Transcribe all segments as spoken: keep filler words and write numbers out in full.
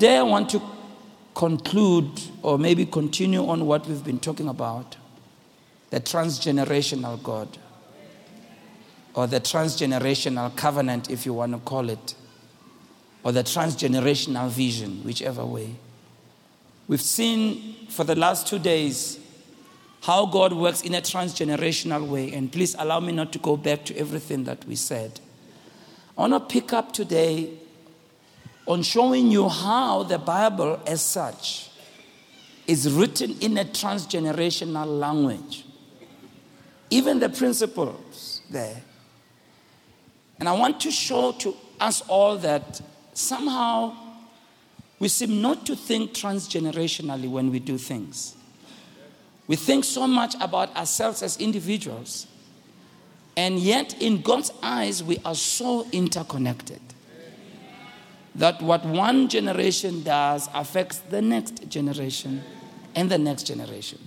Today I want to conclude or maybe continue on what we've been talking about, the transgenerational God, or the transgenerational covenant, if you want to call it, or the transgenerational vision, whichever way. We've seen for the last two days how God works in a transgenerational way, and please allow me not to go back to everything that we said. I want to pick up today on showing you how the Bible as such is written in a transgenerational language. Even the principles there. And I want to show to us all that somehow we seem not to think transgenerationally when we do things. We think so much about ourselves as individuals, and yet in God's eyes we are so interconnected that what one generation does affects the next generation and the next generation.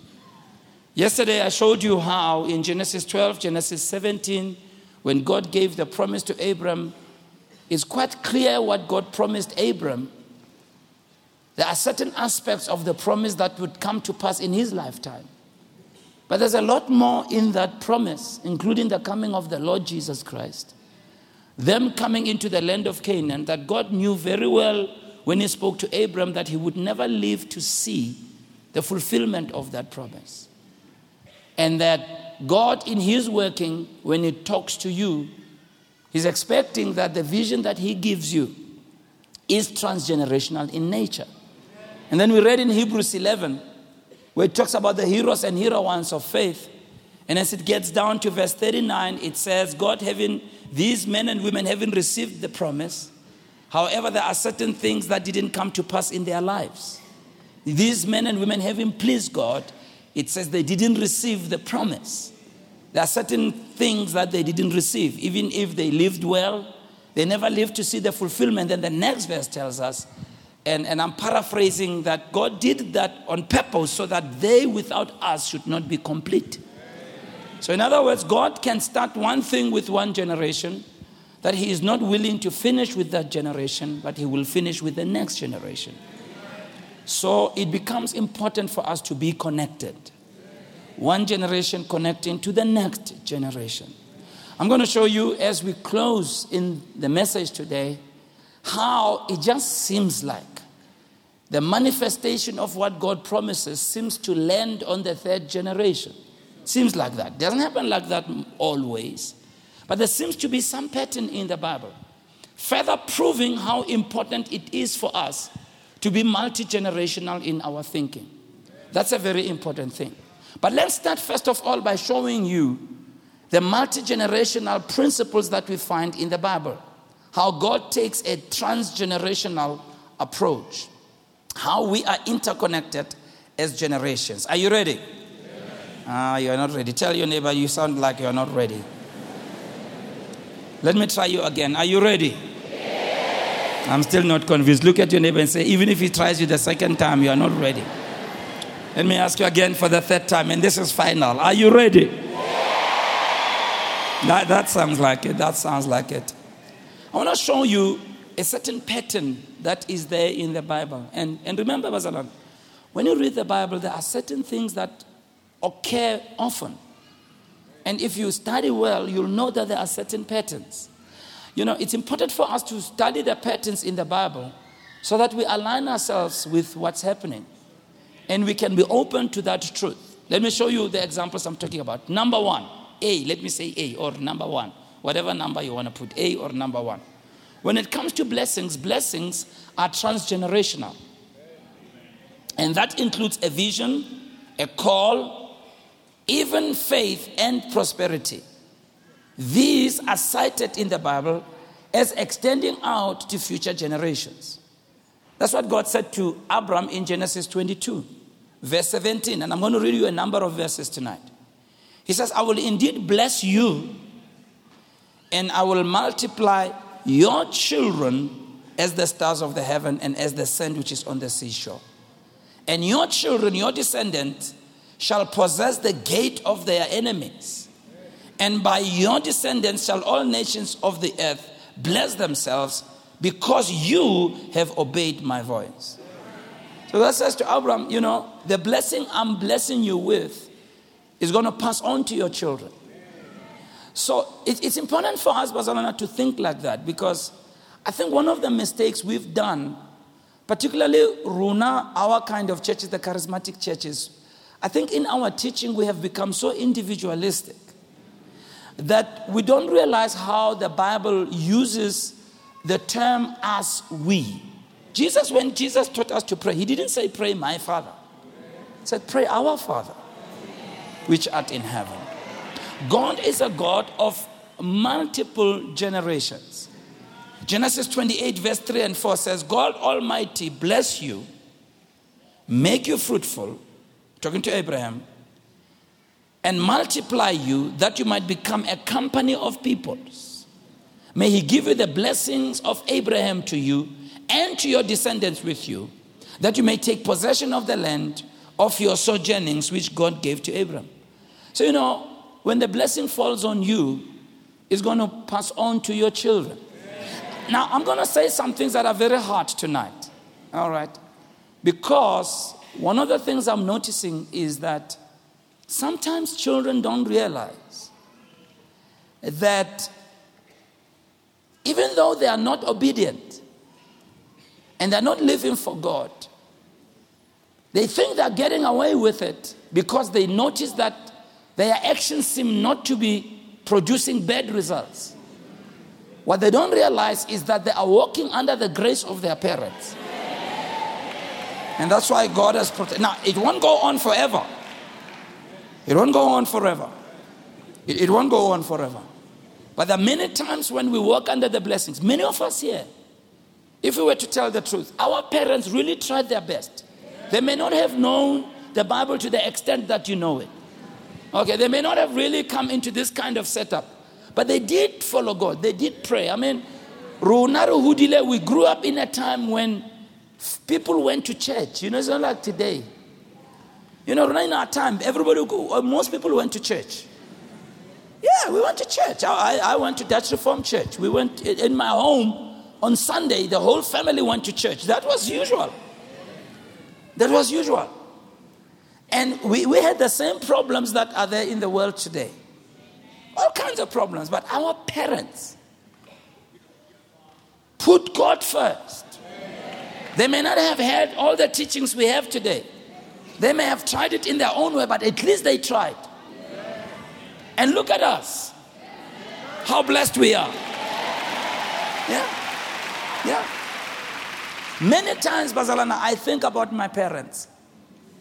Yesterday I showed you how in Genesis twelve, Genesis seventeen, when God gave the promise to Abram, it's quite clear what God promised Abram. There are certain aspects of the promise that would come to pass in his lifetime. But there's a lot more in that promise, including the coming of the Lord Jesus Christ, them coming into the land of Canaan, that God knew very well when he spoke to Abram that he would never live to see the fulfillment of that promise. And that God, in his working, when he talks to you, he's expecting that the vision that he gives you is transgenerational in nature. And then we read in Hebrews eleven, where it talks about the heroes and heroines of faith. And as it gets down to verse thirty-nine, it says, God having, these men and women having received the promise, however, there are certain things that didn't come to pass in their lives. These men and women having pleased God, it says they didn't receive the promise. There are certain things that they didn't receive, even if they lived well. They never lived to see the fulfillment. Then the next verse tells us, and, and I'm paraphrasing, that God did that on purpose so that they without us should not be complete. So in other words, God can start one thing with one generation that he is not willing to finish with that generation, but he will finish with the next generation. So it becomes important for us to be connected. One generation connecting to the next generation. I'm going to show you as we close in the message today how it just seems like the manifestation of what God promises seems to land on the third generation. Seems like that. Doesn't happen like that always. But there seems to be some pattern in the Bible, further proving how important it is for us to be multi-generational in our thinking. That's a very important thing. But let's start first of all by showing you the multi-generational principles that we find in the Bible. How God takes a transgenerational approach. How we are interconnected as generations. Are you ready? Ah, yes. uh, you're not ready. Tell your neighbor, you sound like you're not ready. Let me try you again. Are you ready? Yes. I'm still not convinced. Look at your neighbor and say, even if he tries you the second time, you're not ready. Let me ask you again for the third time, and this is final. Are you ready? That, that sounds like it. That sounds like it. I want to show you a certain pattern that is there in the Bible. And, and remember, Bazalana, when you read the Bible, there are certain things that occur often. And if you study well, you'll know that there are certain patterns. You know, it's important for us to study the patterns in the Bible so that we align ourselves with what's happening. And we can be open to that truth. Let me show you the examples I'm talking about. Number one. A, let me say A or number one. Whatever number you want to put, A or number one. When it comes to blessings, blessings are transgenerational. And that includes a vision, a call, even faith and prosperity. These are cited in the Bible as extending out to future generations. That's what God said to Abram in Genesis twenty-two, verse seventeen. And I'm going to read you a number of verses tonight. He says, I will indeed bless you, and I will multiply your children as the stars of the heaven and as the sand which is on the seashore. And your children, your descendants, shall possess the gate of their enemies. And by your descendants shall all nations of the earth bless themselves, because you have obeyed my voice. So God says to Abraham, you know, the blessing I'm blessing you with is going to pass on to your children. So it, it's important for us, Bazalana, to think like that, because I think one of the mistakes we've done, particularly Runa, our kind of churches, the charismatic churches, I think in our teaching we have become so individualistic that we don't realize how the Bible uses the term as we. Jesus, when Jesus taught us to pray, he didn't say pray my Father. He said pray our Father, which art in heaven. God is a God of multiple generations. Genesis twenty-eight verse three and four says, God Almighty bless you, make you fruitful, talking to Abraham, and multiply you that you might become a company of peoples. May he give you the blessings of Abraham to you and to your descendants with you, that you may take possession of the land of your sojournings which God gave to Abraham. So you know, when the blessing falls on you, it's going to pass on to your children. Yeah. Now, I'm going to say some things that are very hard tonight. All right. Because one of the things I'm noticing is that sometimes children don't realize that even though they are not obedient and they're not living for God, they think they're getting away with it because they notice that their actions seem not to be producing bad results. What they don't realize is that they are walking under the grace of their parents. And that's why God has protected. Now, it won't go on forever. It won't go on forever. It, it won't go on forever. But there are many times when we walk under the blessings. Many of us here, if we were to tell the truth, our parents really tried their best. They may not have known the Bible to the extent that you know it. Okay, they may not have really come into this kind of setup, but they did follow God. They did pray. I mean, Runaru Hudile, we grew up in a time when people went to church. You know, it's not like today. You know, in our time, everybody, most people went to church. Yeah, we went to church. I, I went to Dutch Reformed Church. We went in my home on Sunday. The whole family went to church. That was usual. That was usual. And we, we had the same problems that are there in the world today. All kinds of problems. But our parents put God first. They may not have had all the teachings we have today. They may have tried it in their own way, but at least they tried. And look at us. How blessed we are. Yeah. Yeah. Many times, Bazalana, I think about my parents.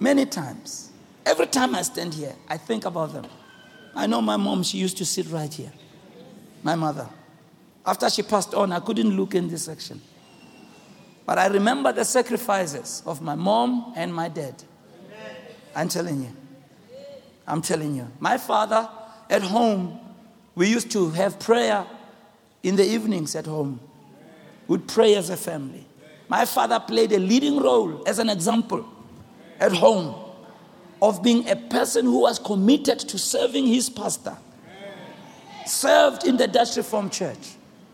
Many times. Every time I stand here, I think about them. I know my mom, she used to sit right here. My mother. After she passed on, I couldn't look in this section. But I remember the sacrifices of my mom and my dad. I'm telling you. I'm telling you. My father, at home, we used to have prayer in the evenings at home. We'd pray as a family. My father played a leading role as an example at home of being a person who was committed to serving his pastor. Amen. Served in the Dutch Reformed Church.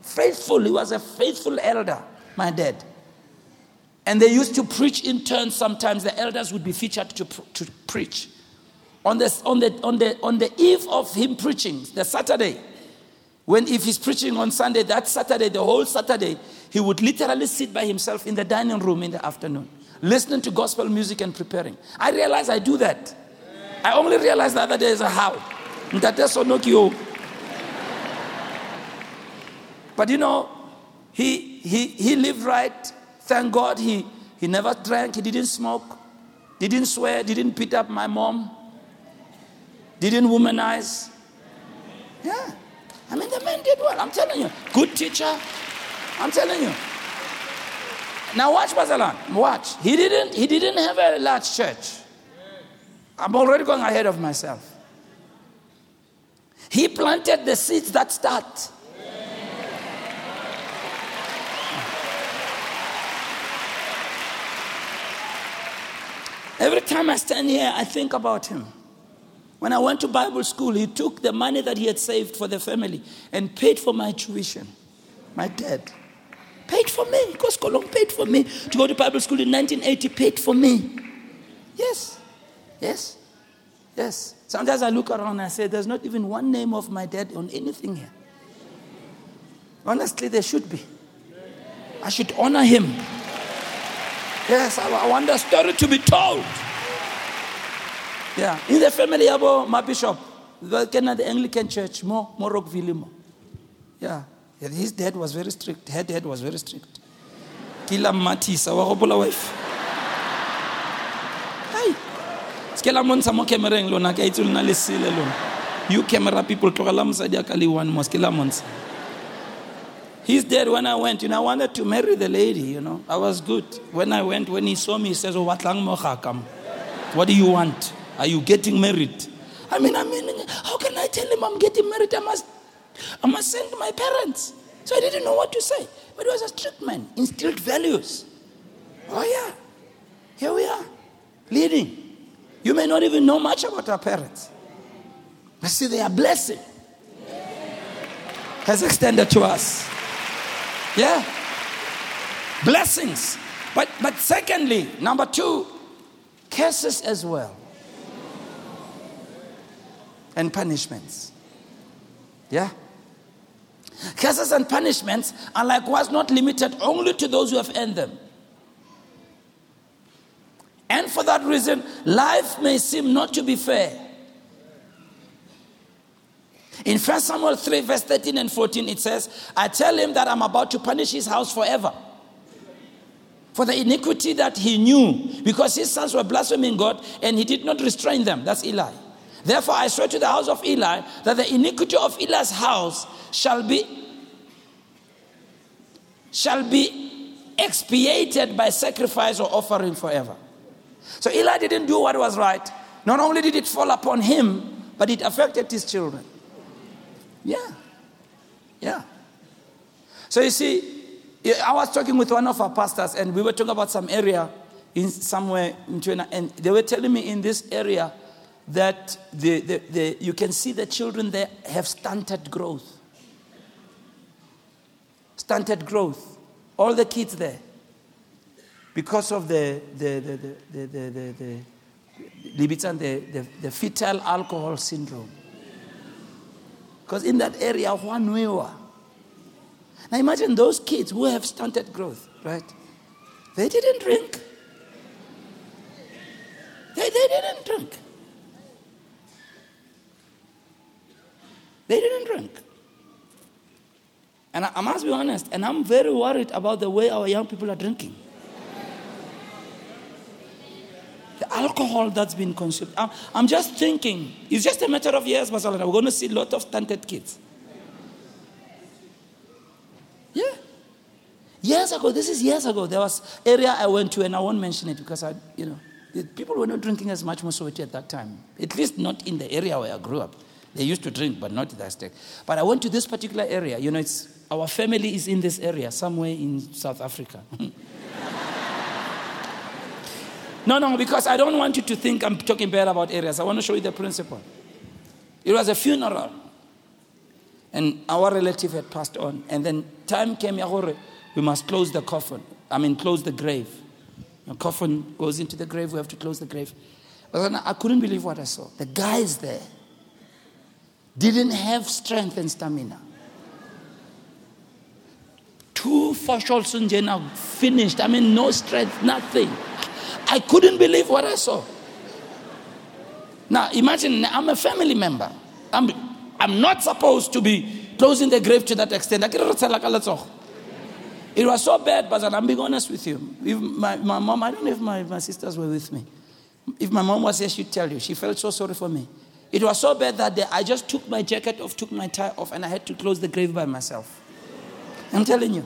Faithful. He was a faithful elder, my dad. And they used to preach in turn. Sometimes the elders would be featured to, to preach. On the, on, the, on, the, on the eve of him preaching, the Saturday, when if he's preaching on Sunday, that Saturday, the whole Saturday, he would literally sit by himself in the dining room in the afternoon, listening to gospel music and preparing. I realize I do that. I only realized the other day is a how. But you know, he he he lived right. Thank God he, he never drank, he didn't smoke, didn't swear, didn't beat up my mom, didn't womanize. Yeah. I mean, the man did well. I'm telling you. Good teacher. I'm telling you. Now watch, Bazalana. Watch. He didn't, he didn't have a large church. I'm already going ahead of myself. He planted the seeds that start. Every time I stand here, I think about him. When I went to Bible school, he took the money that he had saved for the family and paid for my tuition. My dad. Paid for me. Because Kolomb paid for me. To go to Bible school in nineteen eighty, paid for me. Yes. Yes. Yes. Sometimes I look around and I say, there's not even one name of my dad on anything here. Honestly, there should be. I should honor him. Yes, I want the story to be told. Yeah. In the family, my bishop, the Anglican Church, Mor Morog Vilimo. Yeah. His dad was very strict. Her dad was very strict. Kilamati, our Obola wife. Hey. You camera people one mosque. His dad, when I went, you know, I wanted to marry the lady, you know. I was good. When I went, when he saw me, he says, oh, what lang mo hakam? What do you want? Are you getting married? I mean, I mean, how can I tell him I'm getting married? I must I must send my parents. So I didn't know what to say. But he was a strict man, instilled values. Oh yeah. Here we are. Leading. You may not even know much about our parents. But see, they are blessing. Has extended to us. Yeah. Blessings. But but secondly, number two, curses as well. And punishments. Yeah. Curses and punishments are likewise not limited only to those who have earned them. And for that reason, life may seem not to be fair. In First Samuel three, verse thirteen and fourteen, it says, I tell him that I'm about to punish his house forever for the iniquity that he knew, because his sons were blaspheming God and he did not restrain them. That's Eli. Therefore, I swear to the house of Eli that the iniquity of Eli's house shall be, shall be expiated by sacrifice or offering forever. So Eli didn't do what was right. Not only did it fall upon him, but it affected his children. Yeah. Yeah. So you see, I was talking with one of our pastors and we were talking about some area in somewhere in China, and they were telling me in this area, that the, the, the you can see the children there have stunted growth. Stunted growth. All the kids there. Because of the the the the the the the the, the, the fetal alcohol syndrome. Because in that area, one we were. Now imagine those kids who have stunted growth, right? They didn't drink. They they didn't drink. They didn't drink. And I, I must be honest, and I'm very worried about the way our young people are drinking. The alcohol that's been consumed. I'm, I'm just thinking, it's just a matter of years, Masalana. We're going to see a lot of stunted kids. Yeah. Years ago, this is years ago, there was an area I went to, and I won't mention it because, I, you know, the people were not drinking as much Mosoweti at that time. At least not in the area where I grew up. They used to drink, but not to that extent. But I went to this particular area. You know, it's our family is in this area, somewhere in South Africa. no, no, because I don't want you to think I'm talking bad about areas. I want to show you the principle. It was a funeral. And our relative had passed on. And then time came, we must close the coffin. I mean, close the grave. The coffin goes into the grave. We have to close the grave. But I couldn't believe what I saw. The guys there didn't have strength and stamina. Two Fosholson Jena finished. I mean, no strength, nothing. I couldn't believe what I saw. Now, imagine, I'm a family member. I'm, I'm not supposed to be closing the grave to that extent. It was so bad, but I'm being honest with you. If my, my mom, I don't know if my, my sisters were with me. If my mom was here, she'd tell you. She felt so sorry for me. It was so bad that day, I just took my jacket off, took my tie off, and I had to close the grave by myself. I'm telling you.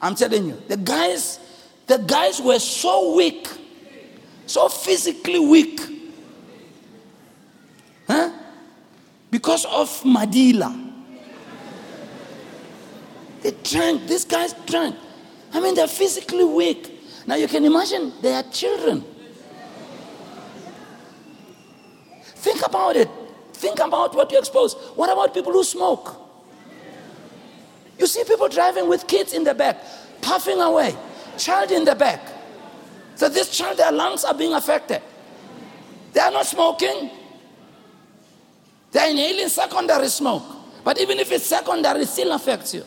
I'm telling you. The guys, the guys were so weak. So physically weak. Huh? Because of Madila. They drank. These guys drank. I mean, they're physically weak. Now you can imagine, they are children. Think about it. Think about what you expose. What about people who smoke? You see people driving with kids in the back, puffing away, child in the back. So this child, their lungs are being affected. They are not smoking. They are inhaling secondary smoke. But even if it's secondary, it still affects you.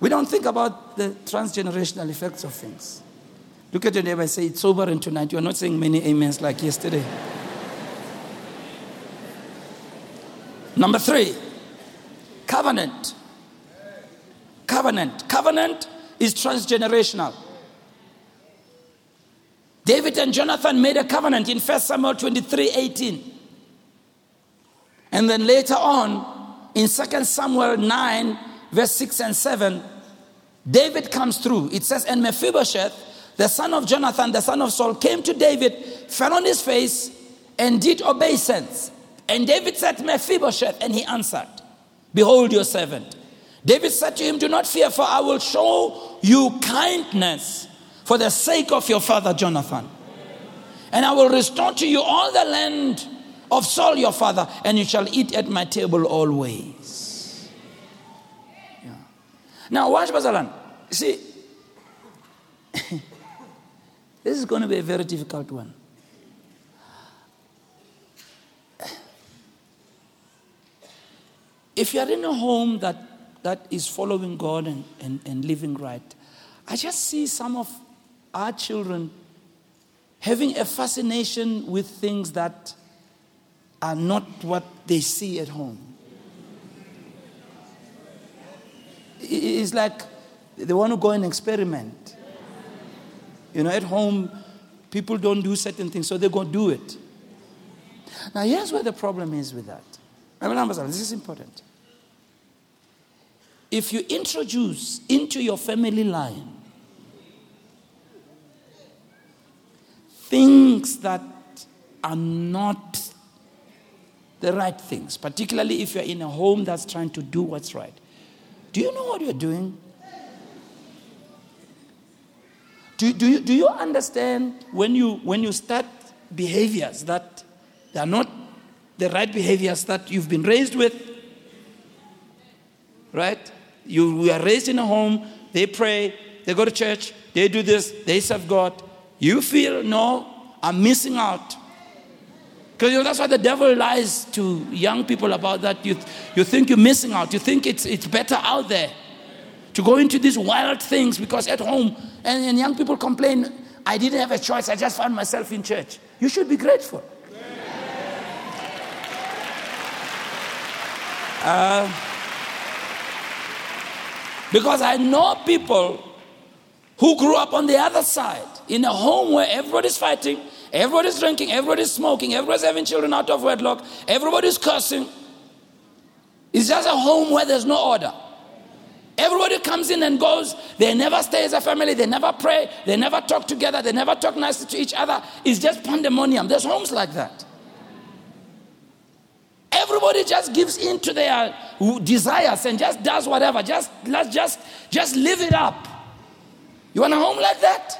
We don't think about the transgenerational effects of things. Look at your neighbor and say, it's sobering tonight. You're not saying many amens like yesterday. Number three, covenant. Covenant. Covenant is transgenerational. David and Jonathan made a covenant in First Samuel twenty-three eighteen. And then later on, in Second Samuel nine, verse six and seven, David comes through. It says, and Mephibosheth, the son of Jonathan, the son of Saul, came to David, fell on his face, and did obeisance. And David said, Mephibosheth, and he answered, behold your servant. David said to him, do not fear, for I will show you kindness for the sake of your father Jonathan. And I will restore to you all the land of Saul your father, and you shall eat at my table always. Yeah. Now watch, Bazalana. See, this is going to be a very difficult one. If you are in a home that, that is following God and, and, and living right, I just see some of our children having a fascination with things that are not what they see at home. It's like they want to go and experiment. You know, at home, people don't do certain things, so they go do it. Now, here's where the problem is with that. Remember, this is important. If you introduce into your family line things that are not the right things, particularly if you're in a home that's trying to do what's right, do you know what you're doing? Do, do, you, do you understand when you, when you start behaviors that they are not the right behaviors that you've been raised with, right? You were raised in a home, they pray, they go to church, they do this, they serve God. You feel, no, I'm missing out. Because you know, that's why the devil lies to young people about that. You, you think you're missing out. You think it's it's better out there to go into these wild things because at home, and, and young people complain, I didn't have a choice, I just found myself in church. You should be grateful. Uh, because I know people who grew up on the other side, in a home where everybody's fighting, everybody's drinking, everybody's smoking, everybody's having children out of wedlock, everybody's cursing. It's just a home where there's no order. Everybody comes in and goes. They never stay as a family. They never pray. They never talk together. They never talk nicely to each other. It's just pandemonium. There's homes like that. Everybody just gives in to their desires and just does whatever. Just let's just just live it up. You want a home like that?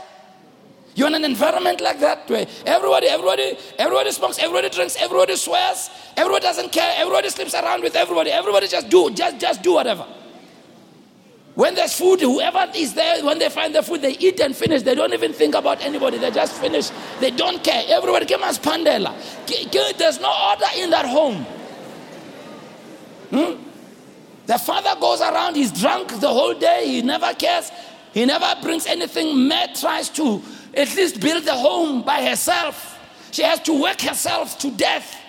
You want an environment like that where everybody, everybody, everybody smokes, everybody drinks, everybody swears, everybody doesn't care, everybody sleeps around with everybody, everybody just do, just just do whatever. When there's food, whoever is there, when they find the food, they eat and finish. They don't even think about anybody. They just finish. They don't care. Everybody came as Pandela. There's no order in that home. Hmm? The father goes around, he's drunk the whole day, he never cares, he never brings anything. Mary tries to at least build the home by herself. She has to work herself to death.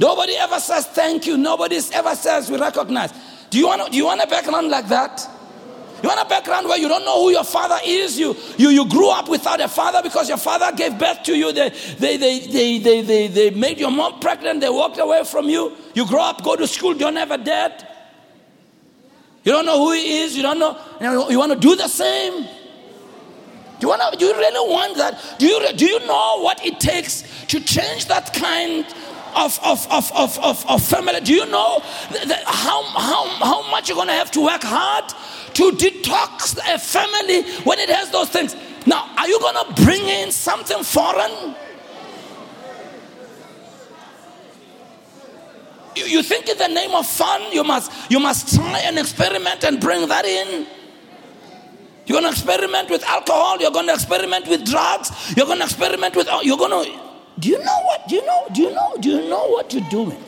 Nobody ever says thank you, nobody ever says we recognize. Do you want, do you want a background like that? You want a background where you don't know who your father is? You you, you grew up without a father because your father gave birth to you. They they, they, they, they, they, they made your mom pregnant. They walked away from you. You grow up, go to school, don't have a dad. You don't know who he is. You don't know. You want to do the same? Do you want to, do you really want that? Do you, do you know what it takes to change that kind of of of of of, of family? Do you know that how, how, how much you're going to have to work hard to detox a family when it has those things? Now, are you going to bring in something foreign? you, you think in the name of fun, you must, you must try and experiment and bring that in. You're going to experiment with alcohol. You're going to experiment with drugs. You're going to experiment with... You're going to... Do you know what? Do you know? Do you know? Do you know what you're doing?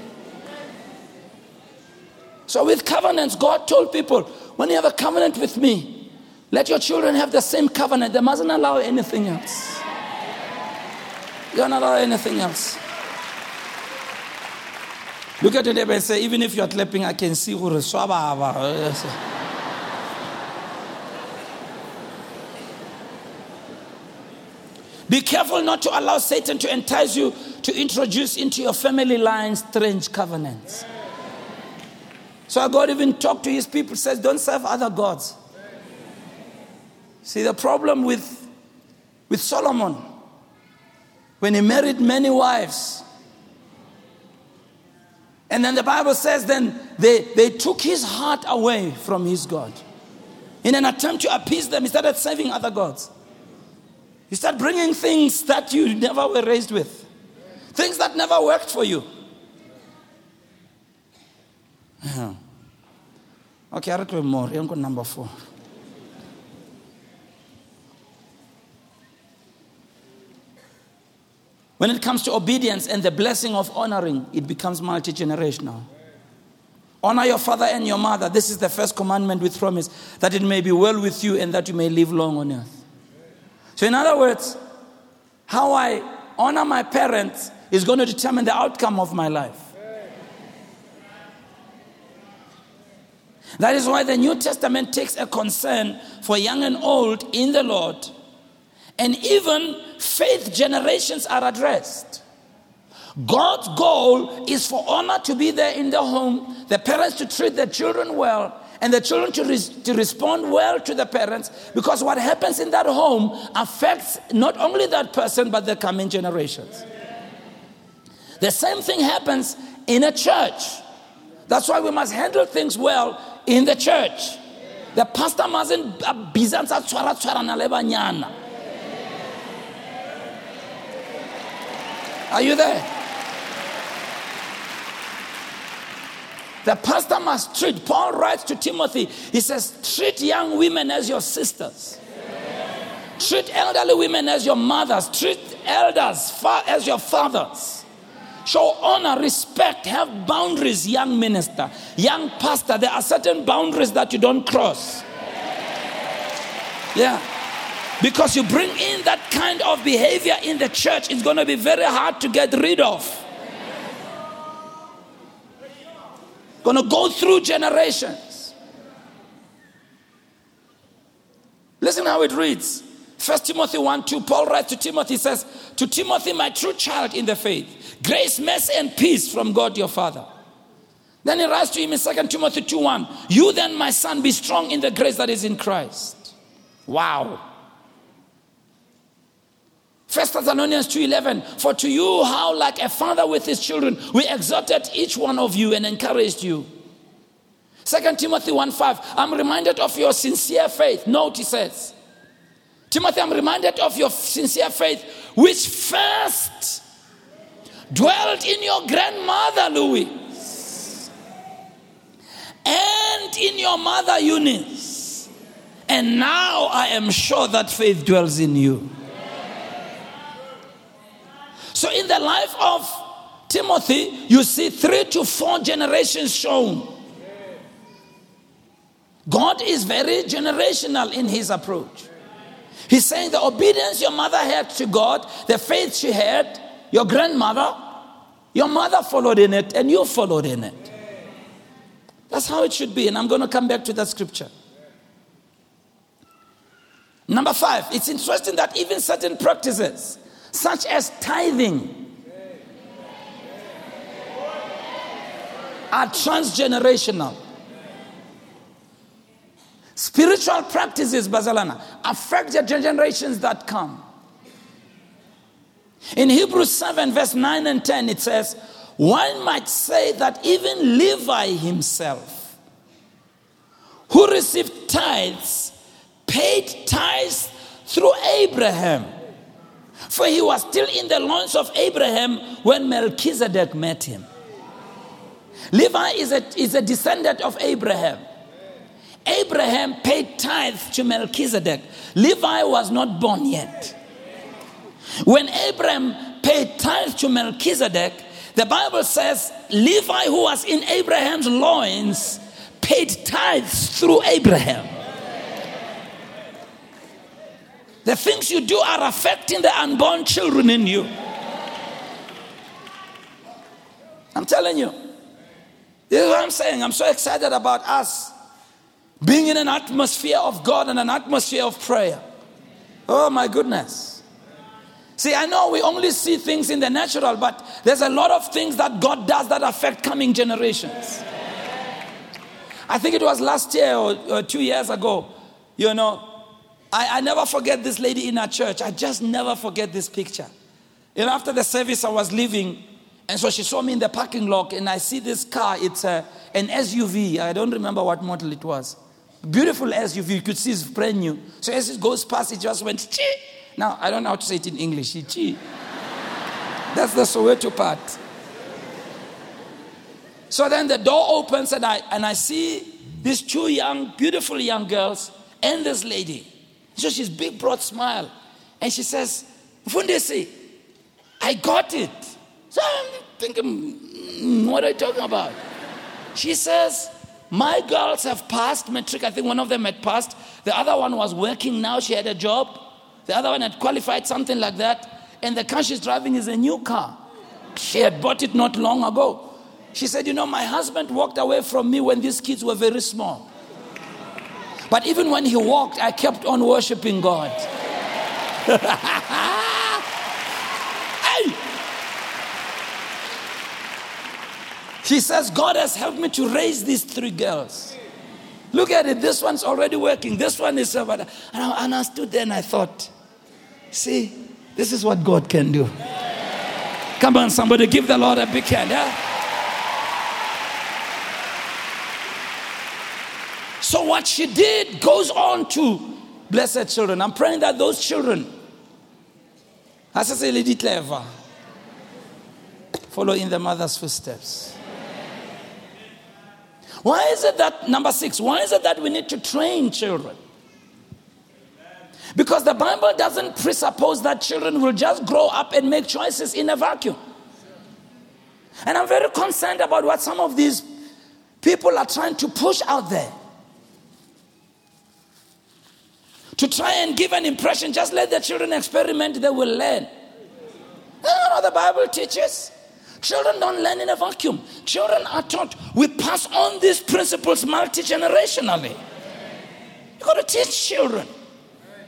So with covenants, God told people, when you have a covenant with me, let your children have the same covenant. They mustn't allow anything else. They don't allow anything else. Look at your neighbor and say, even if you're clapping, I can see who is. Be careful not to allow Satan to entice you to introduce into your family line strange covenants. So God even talked to his people, says, don't serve other gods. See, the problem with, with Solomon, when he married many wives, and then the Bible says then they, they took his heart away from his God. In an attempt to appease them, he started serving other gods. You start bringing things that you never were raised with. Things that never worked for you. Okay, I'll read more. I'll go number four. When it comes to obedience and the blessing of honoring, it becomes multi-generational. Honor your father and your mother. This is the first commandment with promise, that it may be well with you and that you may live long on earth. So in other words, how I honor my parents is going to determine the outcome of my life. That is why the New Testament takes a concern for young and old in the Lord, and even faith generations are addressed. God's goal is for honor to be there in the home, the parents to treat their children well, and the children to, res- to respond well to the parents, because what happens in that home affects not only that person, but the coming generations. The same thing happens in a church. That's why we must handle things well in the church. The pastor mustn't... Are you there? The pastor must treat, Paul writes to Timothy, he says, treat young women as your sisters. Amen. Treat elderly women as your mothers. Treat elders fa- as your fathers. Show honor, respect, have boundaries, young minister, young pastor. There are certain boundaries that you don't cross. Yeah. Because you bring in that kind of behavior in the church, it's going to be very hard to get rid of. Going to go through generations. Listen how it reads. First Timothy one two, Paul writes to Timothy, he says, to Timothy, my true child in the faith, grace, mercy, and peace from God your Father. Then he writes to him in Second Timothy two one, you then, my son, be strong in the grace that is in Christ. Wow. First Thessalonians two eleven, for to you how like a father with his children, we exhorted each one of you and encouraged you. Second Timothy one five, I'm reminded of your sincere faith. Note he says, Timothy, I'm reminded of your sincere faith, which first dwelt in your grandmother Louise and in your mother Eunice. And now I am sure that faith dwells in you. So in the life of Timothy, you see three to four generations shown. God is very generational in his approach. He's saying the obedience your mother had to God, the faith she had, your grandmother, your mother followed in it and you followed in it. That's how it should be. And I'm going to come back to that scripture. Number five, it's interesting that even certain practices, such as tithing, are transgenerational. Spiritual practices, Bazalana, affect the generations that come. In Hebrews seven, verse nine and ten, it says, one might say that even Levi himself, who received tithes, paid tithes through Abraham, for he was still in the loins of Abraham when Melchizedek met him. Levi is a, is a descendant of Abraham. Abraham paid tithes to Melchizedek. Levi was not born yet. When Abraham paid tithes to Melchizedek, the Bible says Levi, who was in Abraham's loins, paid tithes through Abraham. The things you do are affecting the unborn children in you. I'm telling you. This is what I'm saying. I'm so excited about us being in an atmosphere of God and an atmosphere of prayer. Oh my goodness. See, I know we only see things in the natural, but there's a lot of things that God does that affect coming generations. I think it was last year or, or two years ago, you know, I, I never forget this lady in our church. I just never forget this picture. You know, after the service I was leaving, and so she saw me in the parking lot, and I see this car. It's a, an S U V. I don't remember what model it was. Beautiful S U V. You could see it's brand new. So as it goes past, it just went, chee. Now, I don't know how to say it in English. Chee. That's the Soweto part. So then the door opens, and I and I see these two young, beautiful young girls and this lady. So she's big, broad smile. And she says, Mfundisi, I got it. So I'm thinking, what are you talking about? She says, my girls have passed matric. I think one of them had passed. The other one was working now. She had a job. The other one had qualified, something like that. And the car she's driving is a new car. She had bought it not long ago. She said, you know, my husband walked away from me when these kids were very small. But even when he walked, I kept on worshiping God. Hey! She says, God has helped me to raise these three girls. Look at it. This one's already working. This one is... And I, and I stood there and I thought, see, this is what God can do. Come on, somebody, give the Lord a big hand. Huh? So what she did goes on to bless her children. I'm praying that those children, as I say, Lady Clever, follow in the mother's footsteps. Why is it that, number six, why is it that we need to train children? Because the Bible doesn't presuppose that children will just grow up and make choices in a vacuum. And I'm very concerned about what some of these people are trying to push out there. To try and give an impression, just let the children experiment, they will learn. That's not what the Bible teaches. Children don't learn in a vacuum. Children are taught. We pass on these principles multi-generationally. You've got to teach children.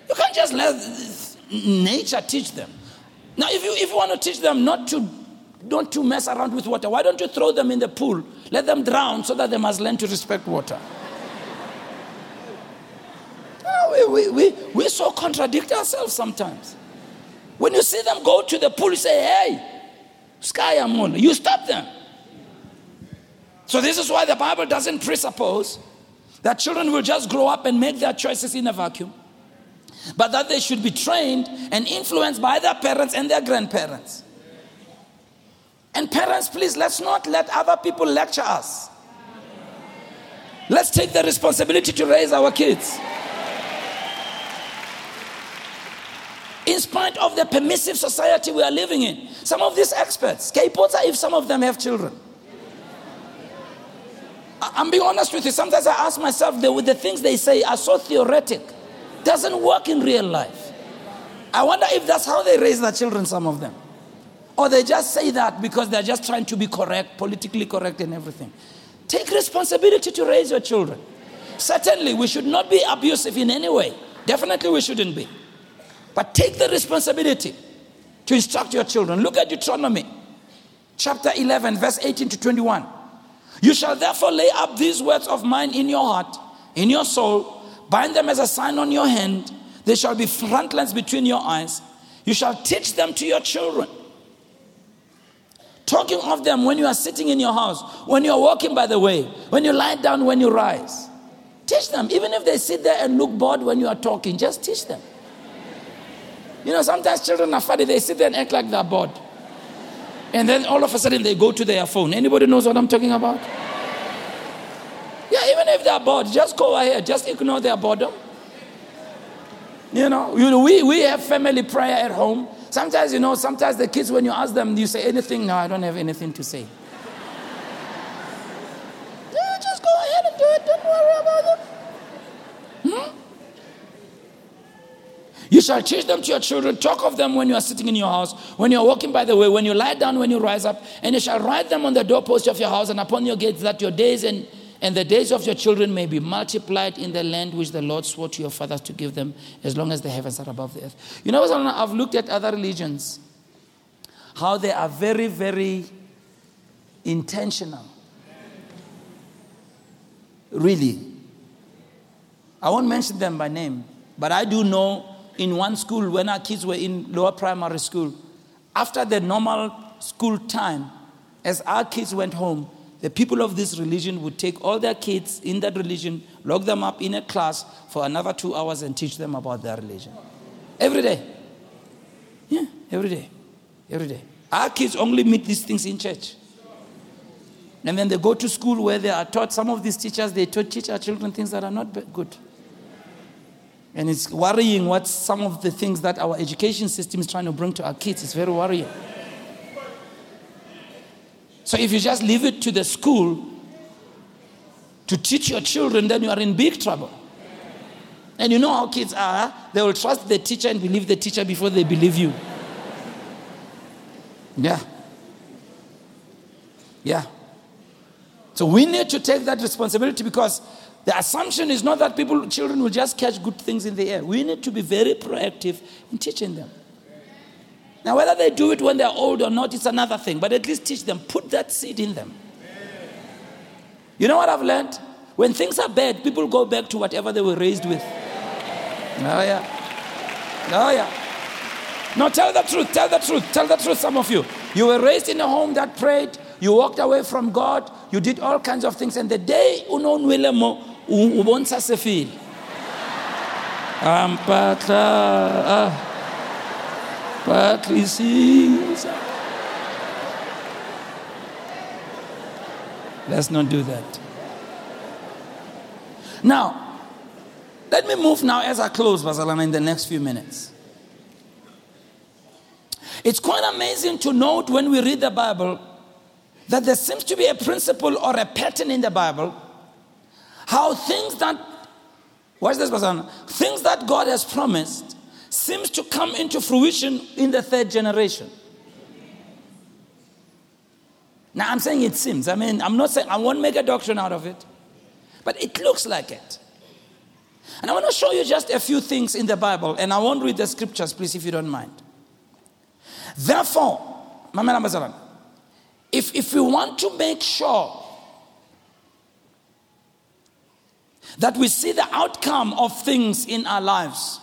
You can't just let nature teach them. Now, if you if you want to teach them not to, not to mess around with water, why don't you throw them in the pool? Let them drown so that they must learn to respect water. We, we, we, we so contradict ourselves sometimes. When you see them go to the pool, you say, hey, sky and moon. You stop them. So this is why the Bible doesn't presuppose that children will just grow up and make their choices in a vacuum, but that they should be trained and influenced by their parents and their grandparents. And parents, please, let's not let other people lecture us. Let's take the responsibility to raise our kids. In spite of the permissive society we are living in, some of these experts, K Potter, if some of them have children. I'm being honest with you. Sometimes I ask myself, the, the things they say are so theoretic. Doesn't work in real life. I wonder if that's how they raise their children, some of them. Or they just say that because they're just trying to be correct, politically correct and everything. Take responsibility to raise your children. Certainly, we should not be abusive in any way. Definitely, we shouldn't be. But take the responsibility to instruct your children. Look at Deuteronomy chapter eleven, verse eighteen to twenty-one. You shall therefore lay up these words of mine in your heart, in your soul, bind them as a sign on your hand. They shall be frontlets between your eyes. You shall teach them to your children, talking of them when you are sitting in your house, when you are walking by the way, when you lie down, when you rise. Teach them. Even if they sit there and look bored when you are talking, just teach them. You know, sometimes children are funny. They sit there and act like they're bored. And then all of a sudden they go to their phone. Anybody knows what I'm talking about? Yeah, even if they're bored, just go ahead. Just ignore their boredom. You know, we, we have family prayer at home. Sometimes, you know, sometimes the kids, when you ask them, you say anything? No, I don't have anything to say. Yeah, just go ahead and do it. Don't worry about it. Hmm? You shall teach them to your children. Talk of them when you are sitting in your house, when you are walking by the way, when you lie down, when you rise up. And you shall write them on the doorpost of your house and upon your gates, that your days and, and the days of your children may be multiplied in the land which the Lord swore to your fathers to give them, as long as the heavens are above the earth. You know, I've looked at other religions, how they are very, very intentional. Really. I won't mention them by name, but I do know in one school, when our kids were in lower primary school, after the normal school time, as our kids went home, the people of this religion would take all their kids in that religion, lock them up in a class for another two hours and teach them about their religion. Every day. Yeah, every day. Every day. Our kids only meet these things in church. And then they go to school where they are taught. Some of these teachers, they teach our children things that are not good. And it's worrying what some of the things that our education system is trying to bring to our kids. It's very worrying. So if you just leave it to the school to teach your children, then you are in big trouble. And you know how kids are. They will trust the teacher and believe the teacher before they believe you. Yeah. Yeah. So we need to take that responsibility, because the assumption is not that people, children will just catch good things in the air. We need to be very proactive in teaching them. Now, whether they do it when they're old or not, it's another thing. But at least teach them. Put that seed in them. You know what I've learned? When things are bad, people go back to whatever they were raised with. Oh, yeah. Oh, yeah. No, tell the truth. Tell the truth. Tell the truth, some of you. You were raised in a home that prayed. You walked away from God. You did all kinds of things. And the day uno nwelemo, ubonsa sefil. Ampatla, patricisa. Let's not do that. Now, let me move now as I close, Bazalana, in the next few minutes. It's quite amazing to note when we read the Bible that there seems to be a principle or a pattern in the Bible, how things that, watch this, Bazalana, things that God has promised seems to come into fruition in the third generation. Now, I'm saying it seems. I mean, I'm not saying, I won't make a doctrine out of it, but it looks like it. And I want to show you just a few things in the Bible, and I won't read the scriptures, please, if you don't mind. Therefore, Mamela Bazalana, If if we want to make sure that we see the outcome of things in our lives,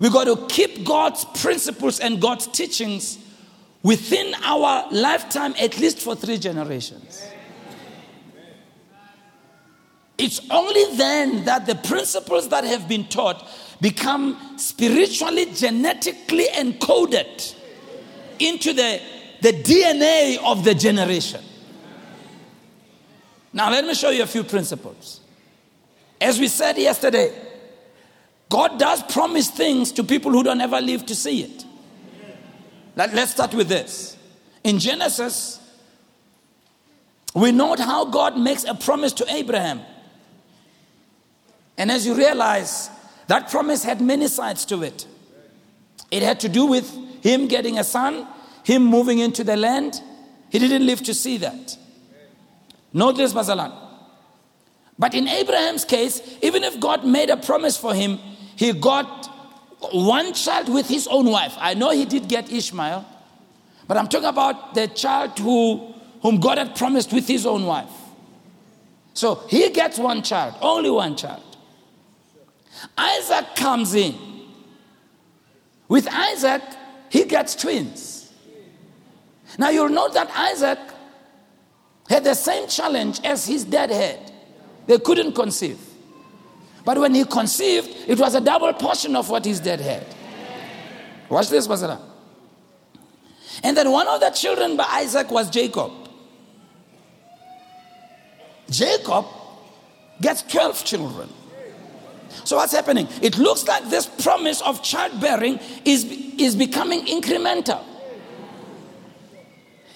we got to keep God's principles and God's teachings within our lifetime, at least for three generations. It's only then that the principles that have been taught become spiritually, genetically encoded into the The D N A of the generation. Now, let me show you a few principles. As we said yesterday, God does promise things to people who don't ever live to see it. Let's start with this. In Genesis, we note how God makes a promise to Abraham. And as you realize, that promise had many sides to it. It had to do with him getting a son, him moving into the land. He didn't live to see that. Note this, Bazalana. But in Abraham's case, even if God made a promise for him, he got one child with his own wife. I know he did get Ishmael, but I'm talking about the child who, whom God had promised with his own wife. So he gets one child, only one child. Isaac comes in. With Isaac, he gets twins. Now, you'll note that Isaac had the same challenge as his dad had. They couldn't conceive. But when he conceived, it was a double portion of what his dad had. Watch this, Bazalana. And then one of the children by Isaac was Jacob. Jacob gets twelve children. So what's happening? It looks like this promise of childbearing is, is becoming incremental.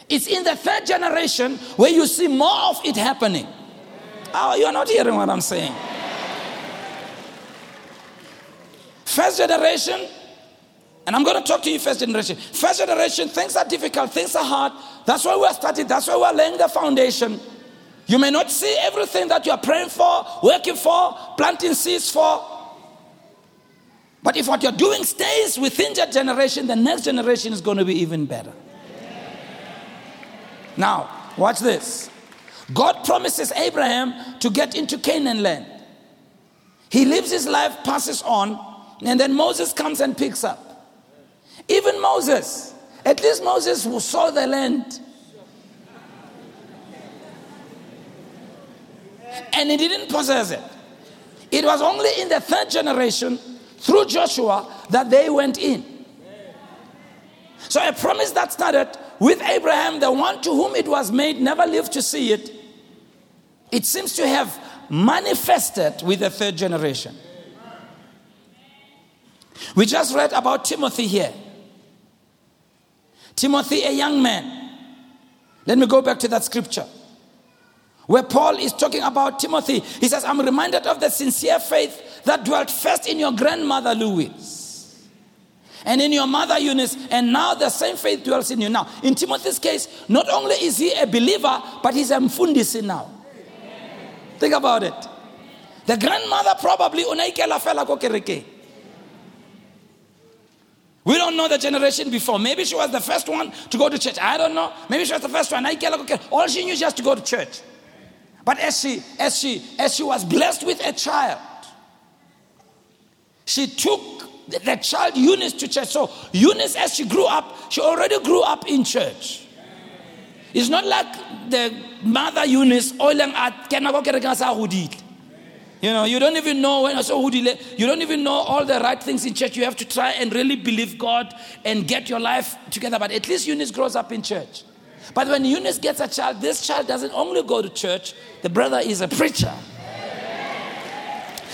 It's in the third generation where you see more of it happening. Oh, you're not hearing what I'm saying. First generation, and I'm going to talk to you first generation. First generation, things are difficult, things are hard. That's why we're starting, that's why we're laying the foundation. You may not see everything that you are praying for, working for, planting seeds for. But if what you're doing stays within that generation, the next generation is going to be even better. Now, watch this. God promises Abraham to get into Canaan land. He lives his life, passes on, and then Moses comes and picks up. Even Moses, at least Moses who saw the land. And he didn't possess it. It was only in the third generation, through Joshua, that they went in. So a promise that started with Abraham, the one to whom it was made, never lived to see it. It seems to have manifested with the third generation. We just read about Timothy here. Timothy, a young man. Let me go back to that scripture. Where Paul is talking about Timothy, he says, I'm reminded of the sincere faith that dwelt first in your grandmother Louise and in your mother Eunice, and now the same faith dwells in you. Now, in Timothy's case, not only is he a believer, but he's a mfundisi now. Think about it. The grandmother probably, we don't know the generation before. Maybe she was the first one to go to church. I don't know. Maybe she was the first one. All she knew was just to go to church. But as she, as she, as she was blessed with a child, she took the child Eunice to church. So Eunice, as she grew up, she already grew up in church. It's not like the mother Eunice, you know, you don't even know when so Hudile, you don't even know all the right things in church. You have to try and really believe God and get your life together. But at least Eunice grows up in church. But when Eunice gets a child, this child doesn't only go to church. The brother is a preacher.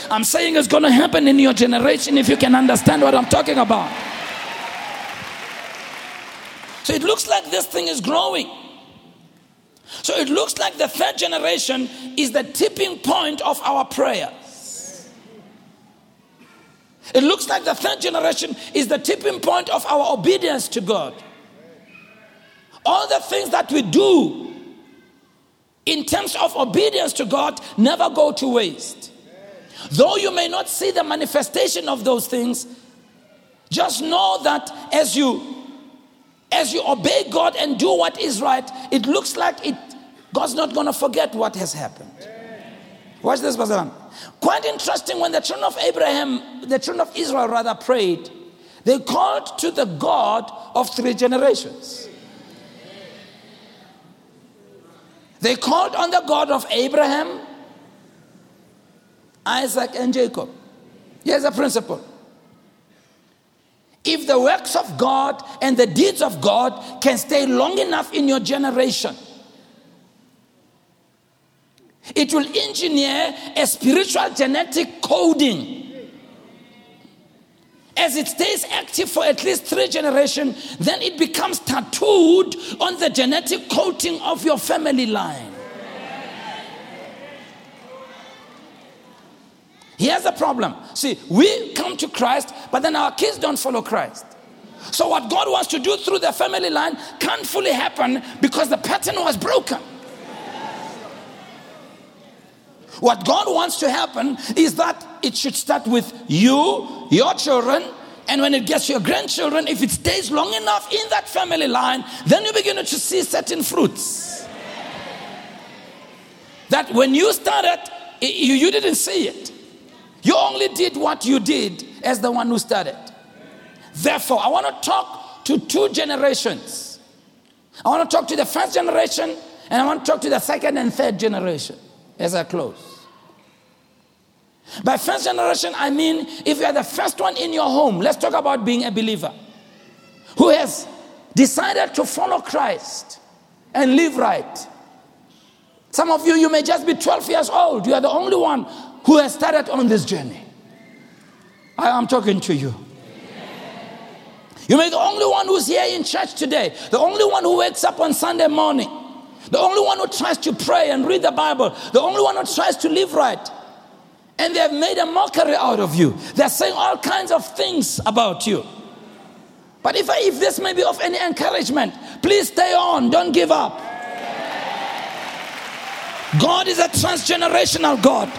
I'm saying it's going to happen in your generation if you can understand what I'm talking about. So it looks like this thing is growing. So it looks like the third generation is the tipping point of our prayers. It looks like the third generation is the tipping point of our obedience to God. All the things that we do in terms of obedience to God never go to waste. Though you may not see the manifestation of those things, just know that as you as you obey God and do what is right, it looks like it God's not going to forget what has happened. Watch this, Bazalana. Quite interesting, when the children of Abraham, the children of Israel rather prayed, they called to the God of three generations. They called on the God of Abraham, Isaac, and Jacob. Here's a principle. If the works of God and the deeds of God can stay long enough in your generation, it will engineer a spiritual genetic coding. As it stays active for at least three generations, then it becomes tattooed on the genetic coating of your family line. Here's the problem. See, we come to Christ, but then our kids don't follow Christ. So what God wants to do through the family line can't fully happen because the pattern was broken. What God wants to happen is that it should start with you, your children, and when it gets your grandchildren, if it stays long enough in that family line, then you begin to see certain fruits. That when you started, you, you didn't see it. You only did what you did as the one who started. Therefore, I want to talk to two generations. I want to talk to the first generation, and I want to talk to the second and third generation. As I close. By first generation, I mean if you are the first one in your home. Let's talk about being a believer who has decided to follow Christ and live right. Some of you, you may just be twelve years old. You are the only one who has started on this journey. I am talking to you. You may be the only one who's here in church today, the only one who wakes up on Sunday morning, the only one who tries to pray and read the Bible, the only one who tries to live right. And they have made a mockery out of you. They're saying all kinds of things about you. But if, I, if this may be of any encouragement, please stay on, don't give up. God is a transgenerational God.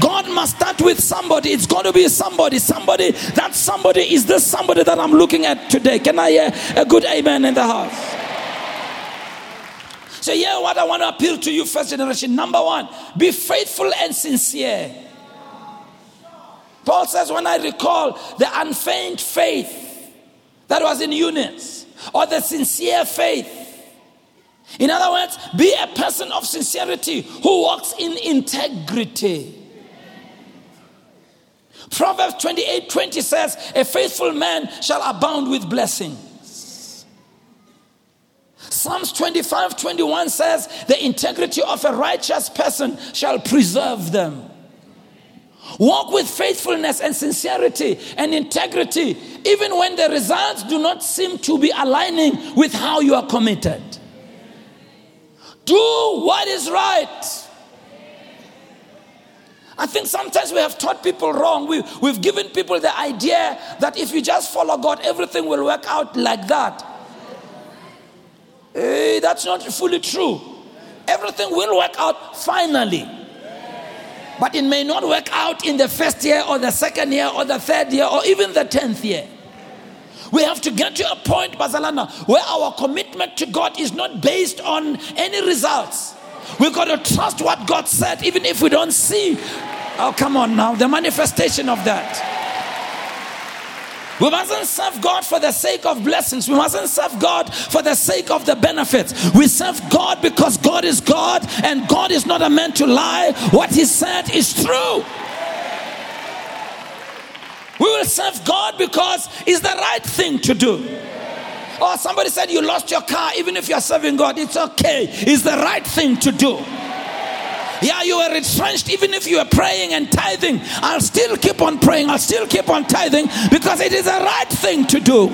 God must start with somebody. It's going to be somebody, somebody. That somebody is this somebody that I'm looking at today. Can I hear a good amen in the house? So yeah, what I want to appeal to you, first generation. Number one, be faithful and sincere. Paul says, when I recall the unfeigned faith that was in Eunice, or the sincere faith. In other words, be a person of sincerity who walks in integrity. Proverbs twenty-eight twenty says, a faithful man shall abound with blessings. Psalms twenty-five twenty-one says, the integrity of a righteous person shall preserve them. Walk with faithfulness and sincerity and integrity, even when the results do not seem to be aligning with how you are committed. Do what is right. I think sometimes we have taught people wrong. We, we've given people the idea that if you just follow God, everything will work out like that. Hey, that's not fully true. Everything will work out finally. But it may not work out in the first year or the second year or the third year or even the tenth year. We have to get to a point, Bazalana, where our commitment to God is not based on any results. We've got to trust what God said, even if we don't see, oh, come on now, the manifestation of that. We mustn't serve God for the sake of blessings. We mustn't serve God for the sake of the benefits. We serve God because God is God, and God is not a man to lie. What He said is true. We will serve God because it's the right thing to do. Or somebody said you lost your car, even if you're serving God, it's okay. It's the right thing to do. Yeah, you were retrenched even if you were praying and tithing. I'll still keep on praying. I'll still keep on tithing because it is the right thing to do.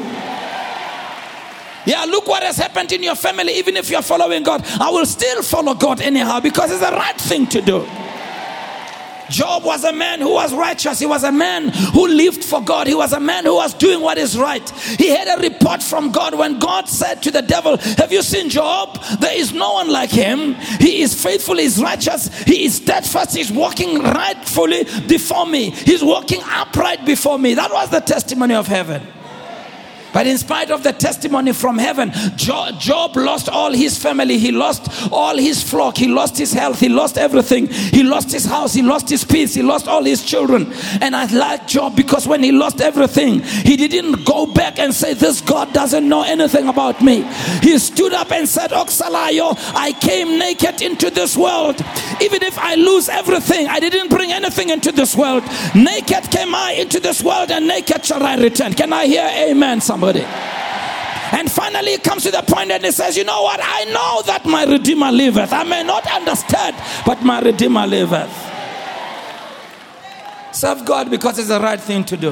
Yeah, look what has happened in your family, even if you're following God. I will still follow God anyhow because it's the right thing to do. Job was a man who was righteous. He was a man who lived for God. He was a man who was doing what is right. He had a report from God when God said to the devil, have you seen Job? There is no one like him. He is faithful, he is righteous, he is steadfast, he's walking rightfully before me. He's walking upright before me. That was the testimony of heaven. But in spite of the testimony from heaven, Job lost all his family. He lost all his flock. He lost his health. He lost everything. He lost his house. He lost his peace. He lost all his children. And I like Job because when he lost everything, he didn't go back and say, this God doesn't know anything about me. He stood up and said, Oxalayo, I came naked into this world. Even if I lose everything, I didn't bring anything into this world. Naked came I into this world and naked shall I return. Can I hear amen, somebody? And finally it comes to the point and he says, you know what, I know that my Redeemer liveth. I may not understand, but my Redeemer liveth. Serve God because it's the right thing to do.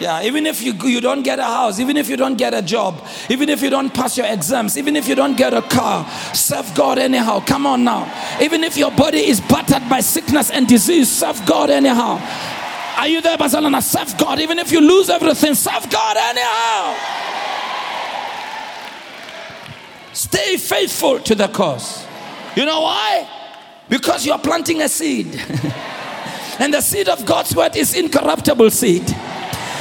Yeah, even if you, you don't get a house, even if you don't get a job, even if you don't pass your exams, even if you don't get a car, serve God anyhow. Come on now. Even if your body is battered by sickness and disease, serve God anyhow. Are you there, Bazalana? Serve God. Even if you lose everything, serve God anyhow. Stay faithful to the cause. You know why? Because you are planting a seed. And the seed of God's word is incorruptible seed.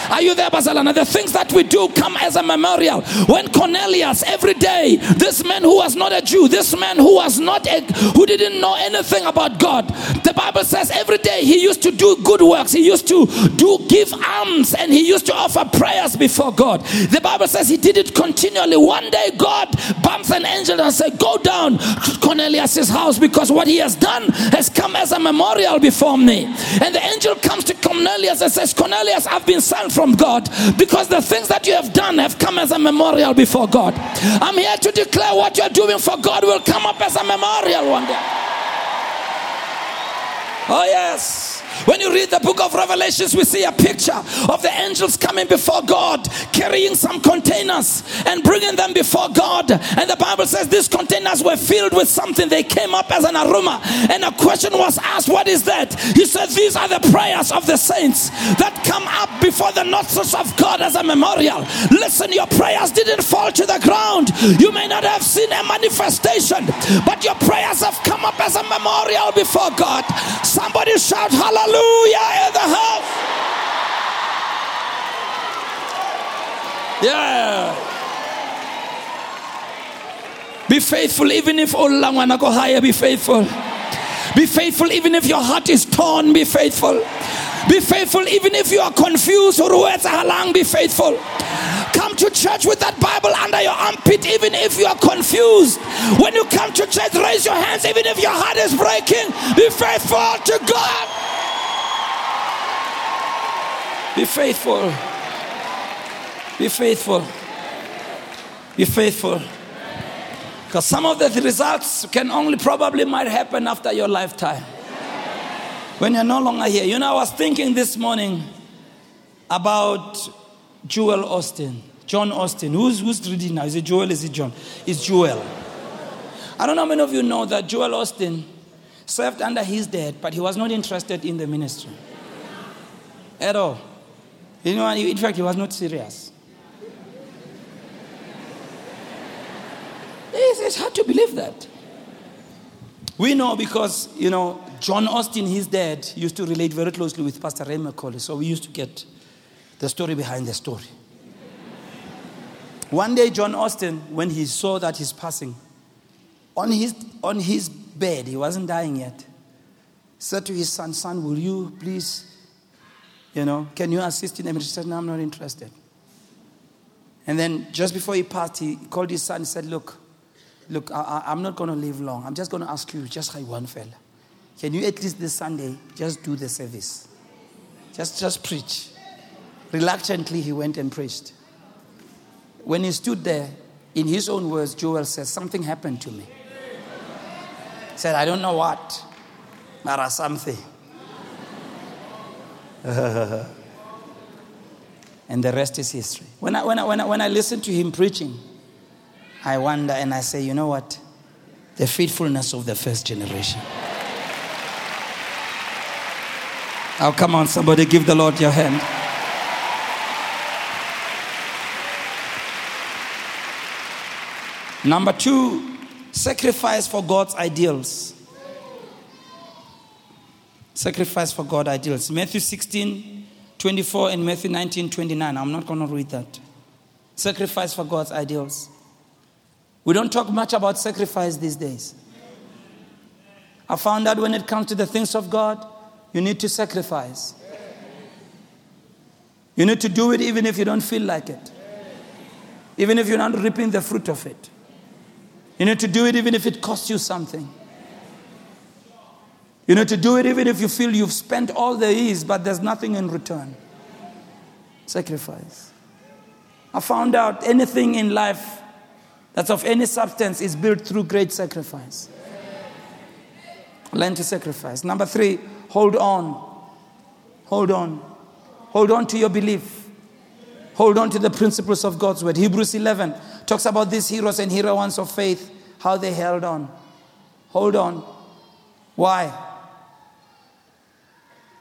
Are you there, Bazalana? The things that we do come as a memorial. When Cornelius, every day, this man who was not a Jew, this man who was not, a, who didn't know anything about God, the Bible says every day he used to do good works. He used to do give alms and he used to offer prayers before God. The Bible says he did it continually. One day God bumps an angel and said, go down to Cornelius' house because what he has done has come as a memorial before me. And the angel comes to Cornelius and says, Cornelius, I've been sent from from God, because the things that you have done have come as a memorial before God. I'm here to declare what you're doing for God will come up as a memorial one day. Oh yes. When you read the book of Revelations, we see a picture of the angels coming before God, carrying some containers and bringing them before God. And the Bible says these containers were filled with something. They came up as an aroma. And a question was asked, what is that? He said, these are the prayers of the saints that come up before the nostrils of God as a memorial. Listen, your prayers didn't fall to the ground. You may not have seen a manifestation, but your prayers have come up as a memorial before God. Somebody shout hallelujah. Hallelujah in the house. Yeah. Be faithful even if Olangwanakohaya, be faithful. Be faithful even if your heart is torn, be faithful. Be faithful even if you are confused, be faithful. Come to church with that Bible under your armpit even if you are confused. When you come to church, raise your hands even if your heart is breaking. Be faithful to God. Be faithful. Be faithful. Be faithful. Because some of the results can only probably might happen after your lifetime. When you're no longer here. You know, I was thinking this morning about Joel Osteen. John Osteen. Who's, who's reading now? Is it Joel? Is it John? It's Joel. I don't know how many of you know that Joel Osteen served under his dad, but he was not interested in the ministry. At all. You know, in fact, he was not serious. It's, it's hard to believe that. We know because, you know, John Osteen, his dad, used to relate very closely with Pastor Ray McCauley, so we used to get the story behind the story. One day, John Osteen, when he saw that he's passing, on his, on his bed, he wasn't dying yet, said to his son, son, will you please... You know, can you assist in the ministry? He said, no, I'm not interested. And then just before he passed, he called his son and said, look, look, I, I, I'm not going to live long. I'm just going to ask you, just like one fella. Can you at least this Sunday just do the service? Just, just preach. Reluctantly, he went and preached. When he stood there, in his own words, Joel says, something happened to me. He said, I don't know what, but something. Uh, and the rest is history. When I, when I when I when I listen to him preaching, I wonder and I say, you know what? The faithfulness of the first generation. Oh, come on, somebody give the Lord your hand. Number two, sacrifice for God's ideals. Sacrifice for God ideals. Matthew sixteen twenty-four and Matthew nineteen twenty-nine. I'm not going to read that. Sacrifice for God's ideals. We don't talk much about sacrifice these days. I found out when it comes to the things of God, you need to sacrifice. You need to do it even if you don't feel like it. Even if you're not reaping the fruit of it. You need to do it even if it costs you something. You need to do it even if you feel you've spent all there is, but there's nothing in return. Sacrifice. I found out anything in life that's of any substance is built through great sacrifice. Learn to sacrifice. Number three, hold on. Hold on. Hold on to your belief. Hold on to the principles of God's word. Hebrews eleven talks about these heroes and heroines of faith, how they held on. Hold on. Why?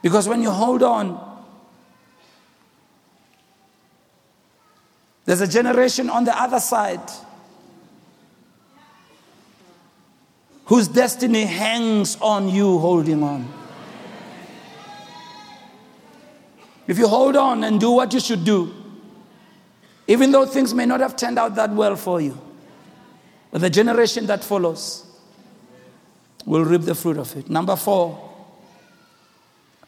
Because when you hold on, there's a generation on the other side whose destiny hangs on you holding on. If you hold on and do what you should do, even though things may not have turned out that well for you, but the generation that follows will reap the fruit of it. Number four,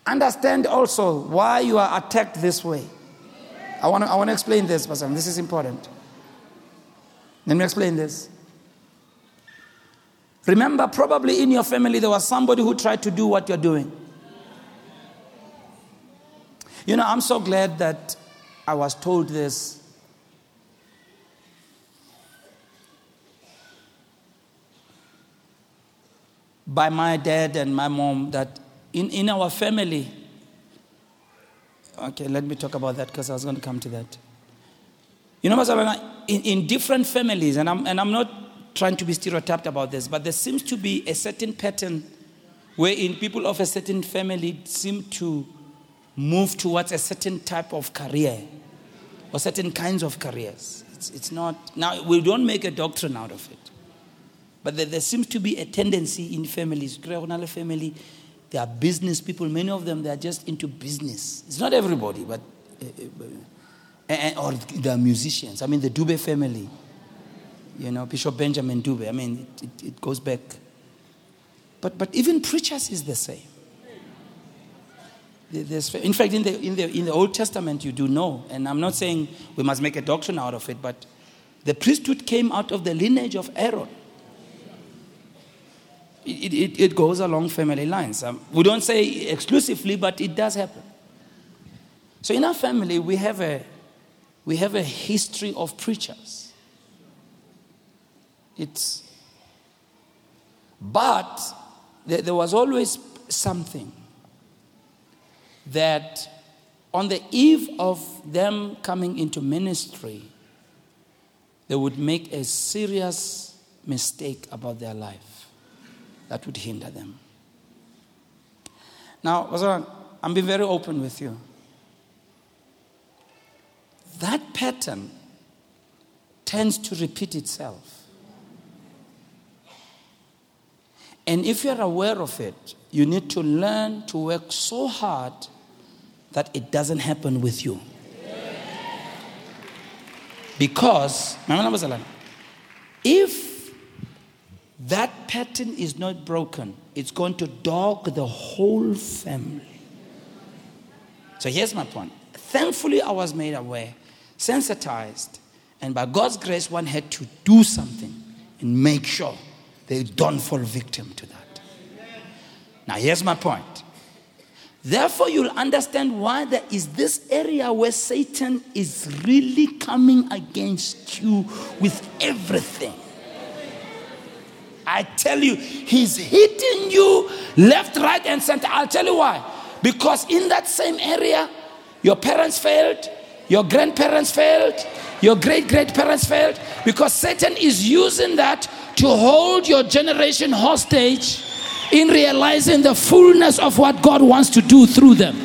understand also why you are attacked this way. I want to I want to explain this, Pastor. This is important. Let me explain this. Remember, probably in your family, there was somebody who tried to do what you're doing. You know, I'm so glad that I was told this. By my dad and my mom, that in, in our family, okay, let me talk about that because I was going to come to that. You know, in, in different families, and I'm and I'm not trying to be stereotyped about this, but there seems to be a certain pattern wherein people of a certain family seem to move towards a certain type of career or certain kinds of careers. It's, it's not, now we don't make a doctrine out of it. But there, there seems to be a tendency in families. Kreonale family, they are business people. Many of them, they are just into business. It's not everybody, but uh, uh, or they are musicians. I mean, the Dube family, you know, Bishop Benjamin Dube. I mean, it, it, it goes back. But but even preachers is the same. There's, in fact, in the in the in the Old Testament, you do know, and I'm not saying we must make a doctrine out of it, but the priesthood came out of the lineage of Aaron. It, it, it goes along family lines. Um, we don't say exclusively, but it does happen. So in our family, we have a we have a history of preachers. It's but there, there was always something that on the eve of them coming into ministry, they would make a serious mistake about their life. That would hinder them. Now, Bazalana, I'm being very open with you. That pattern tends to repeat itself. And if you're aware of it, you need to learn to work so hard that it doesn't happen with you. Because, if that pattern is not broken, it's going to dog the whole family. So here's my point. Thankfully, I was made aware, sensitized, and by God's grace, one had to do something and make sure they don't fall victim to that. Now, here's my point. Therefore, you'll understand why there is this area where Satan is really coming against you with everything. I tell you, he's hitting you left, right, and center. I'll tell you why. Because in that same area, your parents failed, your grandparents failed, your great-great-parents failed, because Satan is using that to hold your generation hostage in realizing the fullness of what God wants to do through them.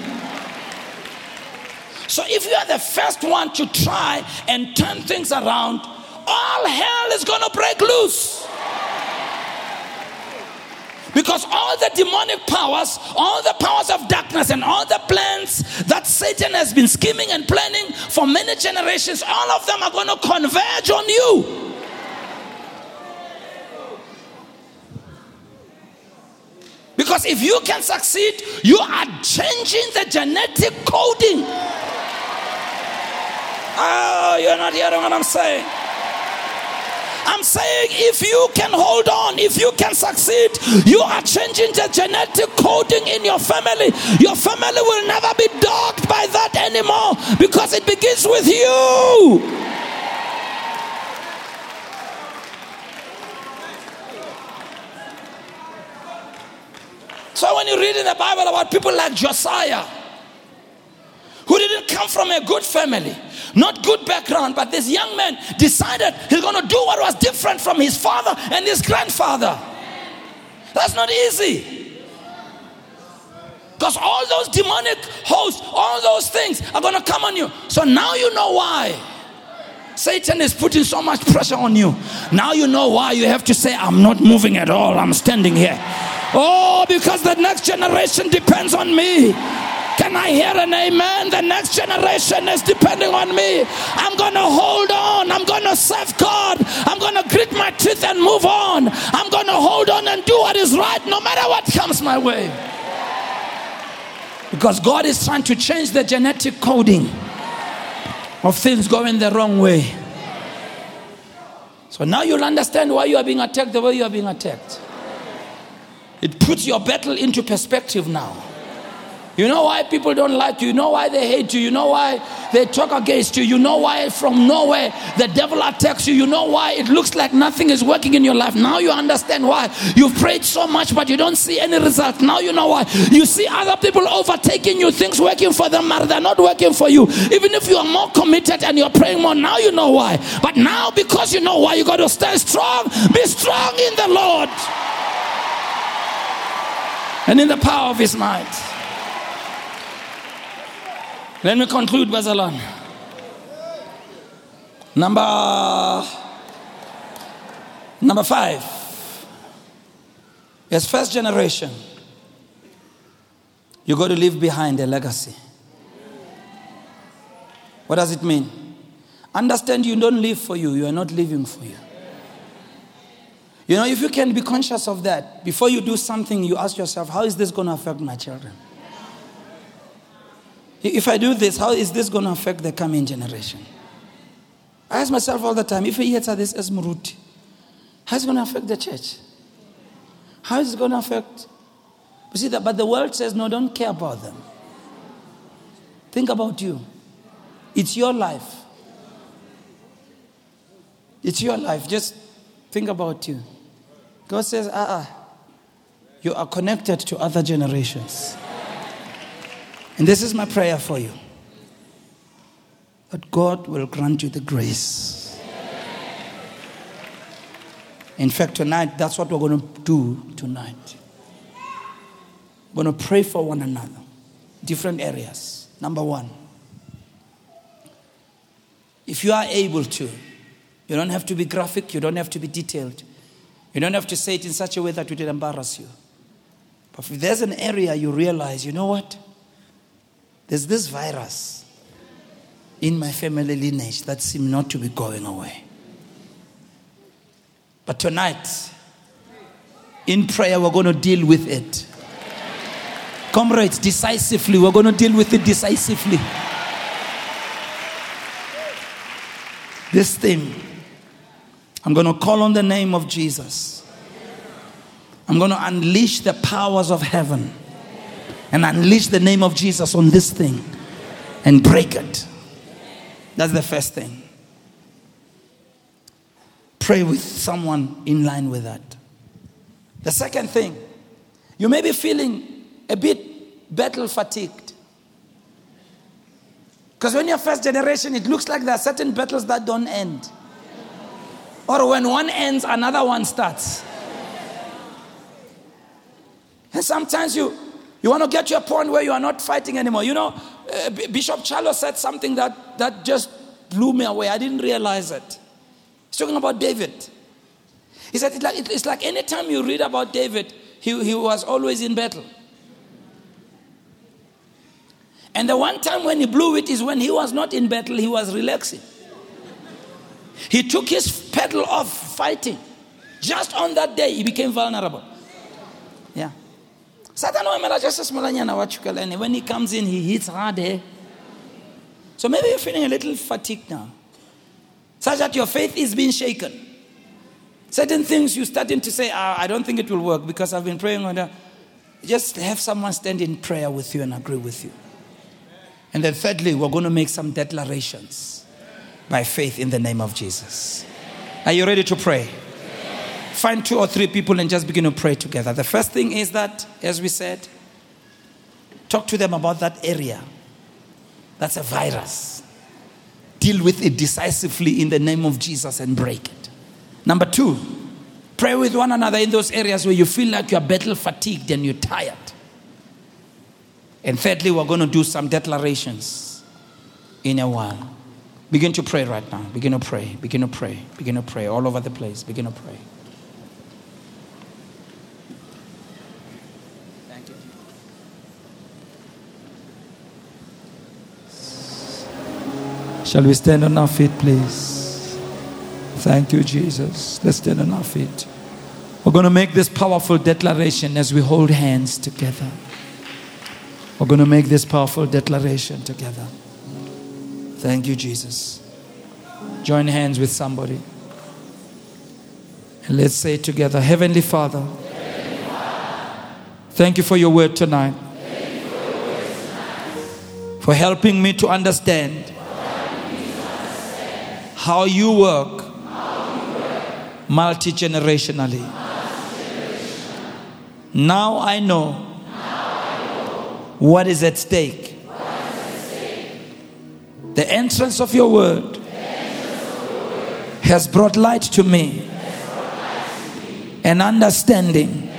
So if you are the first one to try and turn things around, all hell is going to break loose. Because all the demonic powers, all the powers of darkness, and all the plans that Satan has been scheming and planning for many generations, all of them are going to converge on you. Because if you can succeed, you are changing the genetic coding. Oh, you're not hearing what I'm saying. I'm saying if you can hold on, if you can succeed, you are changing the genetic coding in your family. Your family will never be dogged by that anymore because it begins with you. So when you read in the Bible about people like Josiah, who didn't come from a good family, not good background, but this young man decided he's going to do what was different from his father and his grandfather. That's not easy. Because all those demonic hosts, all those things are going to come on you. So now you know why Satan is putting so much pressure on you. Now you know why you have to say, I'm not moving at all, I'm standing here. Oh, because the next generation depends on me. Can I hear an amen? The next generation is depending on me. I'm going to hold on. I'm going to serve God. I'm going to grit my teeth and move on. I'm going to hold on and do what is right no matter what comes my way. Because God is trying to change the genetic coding of things going the wrong way. So now you'll understand why you are being attacked the way you are being attacked. It puts your battle into perspective now. You know why people don't like you. You know why they hate you. You know why they talk against you. You know why from nowhere the devil attacks you. You know why it looks like nothing is working in your life. Now you understand why. You've prayed so much, but you don't see any result. Now you know why. You see other people overtaking you. Things working for them, but they're not working for you. Even if you are more committed and you're praying more, now you know why. But now, because you know why, you got to stand strong. Be strong in the Lord and in the power of his might. Let me conclude, Bazalana. Number, number five. As first generation, you got to leave behind a legacy. What does it mean? Understand you don't live for you. You are not living for you. You know, if you can be conscious of that, before you do something, you ask yourself, how is this going to affect my children? If I do this, how is this going to affect the coming generation? I ask myself all the time, if we yetsa this as muruti, how is it going to affect the church? How is it going to affect? You see that, but the world says, no, don't care about them. Think about you. It's your life. It's your life. Just think about you. God says, ah, ah, you are connected to other generations. And this is my prayer for you. That God will grant you the grace. In fact, tonight, that's what we're going to do tonight. We're going to pray for one another. Different areas. Number one. If you are able to, you don't have to be graphic. You don't have to be detailed. You don't have to say it in such a way that it will embarrass you. But if there's an area you realize, you know what? There's this virus in my family lineage that seems not to be going away. But tonight, in prayer, we're going to deal with it. Comrades, decisively, we're going to deal with it decisively. This thing, I'm going to call on the name of Jesus. I'm going to unleash the powers of heaven. And unleash the name of Jesus on this thing. And break it. That's the first thing. Pray with someone in line with that. The second thing. You may be feeling a bit battle fatigued. Because when you're first generation, it looks like there are certain battles that don't end. Or when one ends, another one starts. And sometimes you... You want to get to a point where you are not fighting anymore. You know, uh, B- Bishop Charlo said something that, that just blew me away. I didn't realize it. He's talking about David. He said it's like, it's like any time you read about David, he, he was always in battle. And the one time when he blew it is when he was not in battle, he was relaxing. He took his pedal off fighting. Just on that day, he became vulnerable. Yeah. When he comes in, he hits hard. Eh? So maybe you're feeling a little fatigued now. Such that your faith is being shaken. Certain things you're starting to say, ah, I don't think it will work because I've been praying on that. Just have someone stand in prayer with you and agree with you. And then thirdly, we're going to make some declarations by faith in the name of Jesus. Are you ready to pray? Find two or three people and just begin to pray together. The first thing is that, as we said, talk to them about that area. That's a virus. Deal with it decisively in the name of Jesus and break it. Number two, pray with one another in those areas where you feel like you're battle fatigued and you're tired. And thirdly, we're going to do some declarations in a while. Begin to pray right now. Begin to pray. Begin to pray. Begin to pray all over the place. Begin to pray. Shall we stand on our feet, please? Thank you, Jesus. Let's stand on our feet. We're going to make this powerful declaration as we hold hands together. We're going to make this powerful declaration together. Thank you, Jesus. Join hands with somebody. And let's say together, Heavenly Father, Heavenly Father, thank you for your word tonight. Thank you for your word for helping me to understand, me to understand how you work, how you work multi-generationally. multi-generationally. Now I know, now I know what, is what is at stake. The entrance of your word, of your word has brought light to me, light to me. And understanding.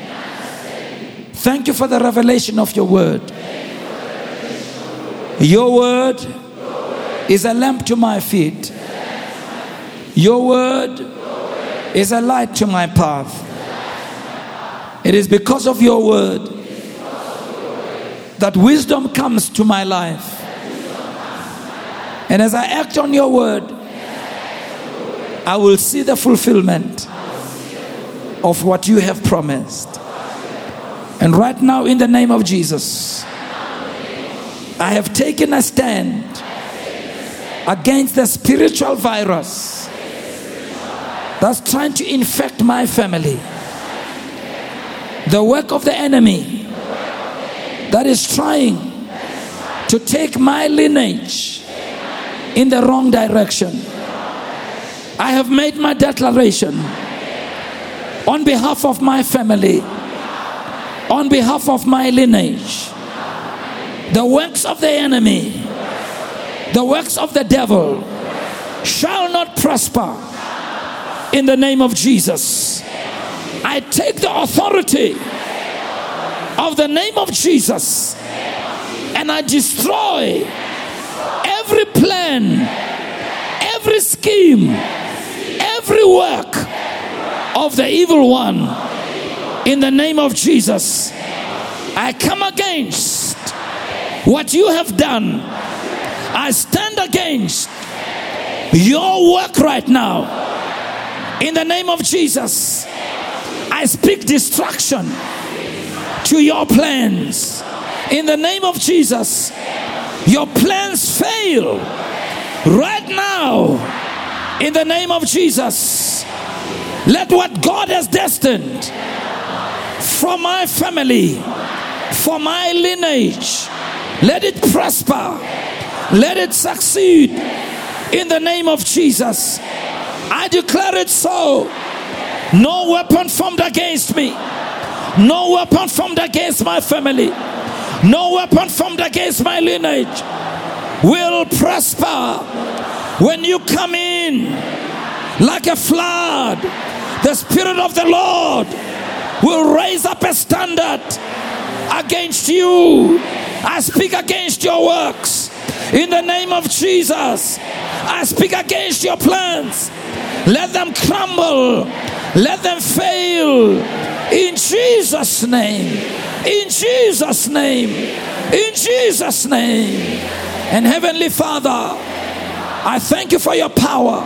Thank you for the revelation of your word. Your word is a lamp to my feet. Your word is a light to my path. It is because of your word that wisdom comes to my life. And as I act on your word, I will see the fulfillment of what you have promised. And right now, in the name of Jesus, I have taken a stand against the spiritual virus that's trying to infect my family. The work of the enemy that is trying to take my lineage in the wrong direction. I have made my declaration on behalf of my family, on behalf of my lineage. The works of the enemy, the works of the devil shall not prosper in the name of Jesus. I take the authority of the name of Jesus and I destroy every plan, every scheme, every work of the evil one. In the name of Jesus, I come against what you have done. I stand against your work right now. In the name of Jesus, I speak destruction to your plans. In the name of Jesus, your plans fail right now. In the name of Jesus, let what God has destined for my family, for my lineage, let it prosper, let it succeed in the name of Jesus. I declare it so. No weapon formed against me, no weapon formed against my family, no weapon formed against my lineage will prosper. When you come in like a flood, the Spirit of the Lord will raise up a standard against you. I speak against your works in the name of Jesus. I speak against your plans. Let them crumble. Let them fail. In Jesus' name. In Jesus' name. In Jesus' name. And Heavenly Father, I thank you for your power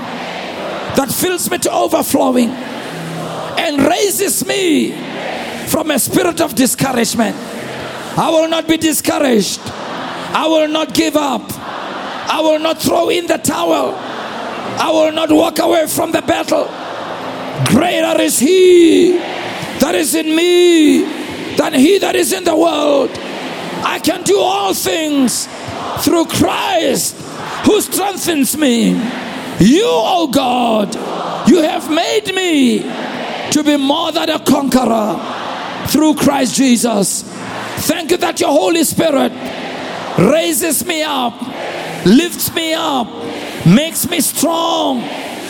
that fills me to overflowing and raises me from a spirit of discouragement. I will not be discouraged. I will not give up. I will not throw in the towel. I will not walk away from the battle. Greater is He that is in me than he that is in the world. I can do all things through Christ who strengthens me. You, O God, you have made me to be more than a conqueror through Christ Jesus. Thank you that your Holy Spirit raises me up, lifts me up, makes me strong.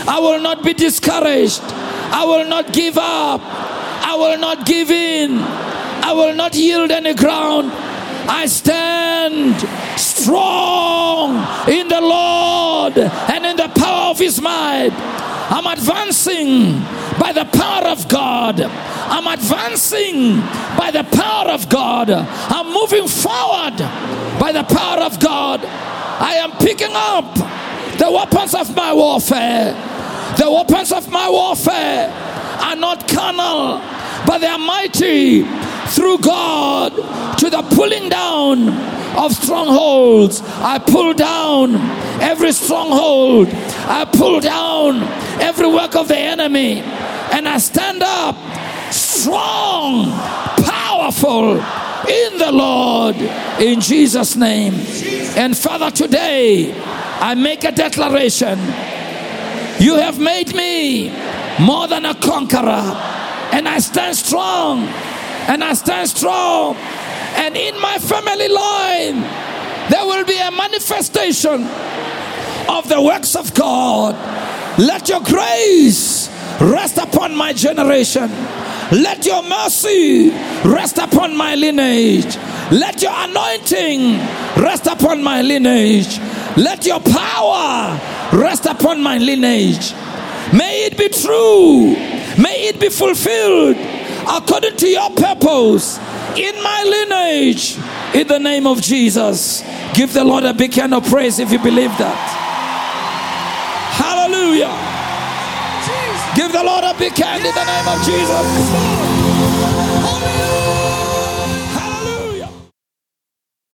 I will not be discouraged. I will not give up. I will not give in. I will not yield any ground. I stand strong in the Lord and in the power of His might. I'm advancing by the power of God. I'm advancing by the power of God. I'm moving forward by the power of God. I am picking up the weapons of my warfare. The weapons of my warfare are not carnal, but they are mighty through God to the pulling down of strongholds. I pull down every stronghold. I pull down every work of the enemy. And I stand up strong, powerful, in the Lord, in Jesus' name. And Father, today I make a declaration. You have made me more than a conqueror, and I stand strong, and I stand strong, and in my family line there will be a manifestation of the works of God. Let your grace rest upon my generation. Let your mercy rest upon my lineage. Let your anointing rest upon my lineage. Let your power rest upon my lineage. May it be true. May it be fulfilled according to your purpose in my lineage. In the name of Jesus. Give the Lord a big hand of praise if you believe that. Hallelujah. Give the Lord a big hand in the name of Jesus.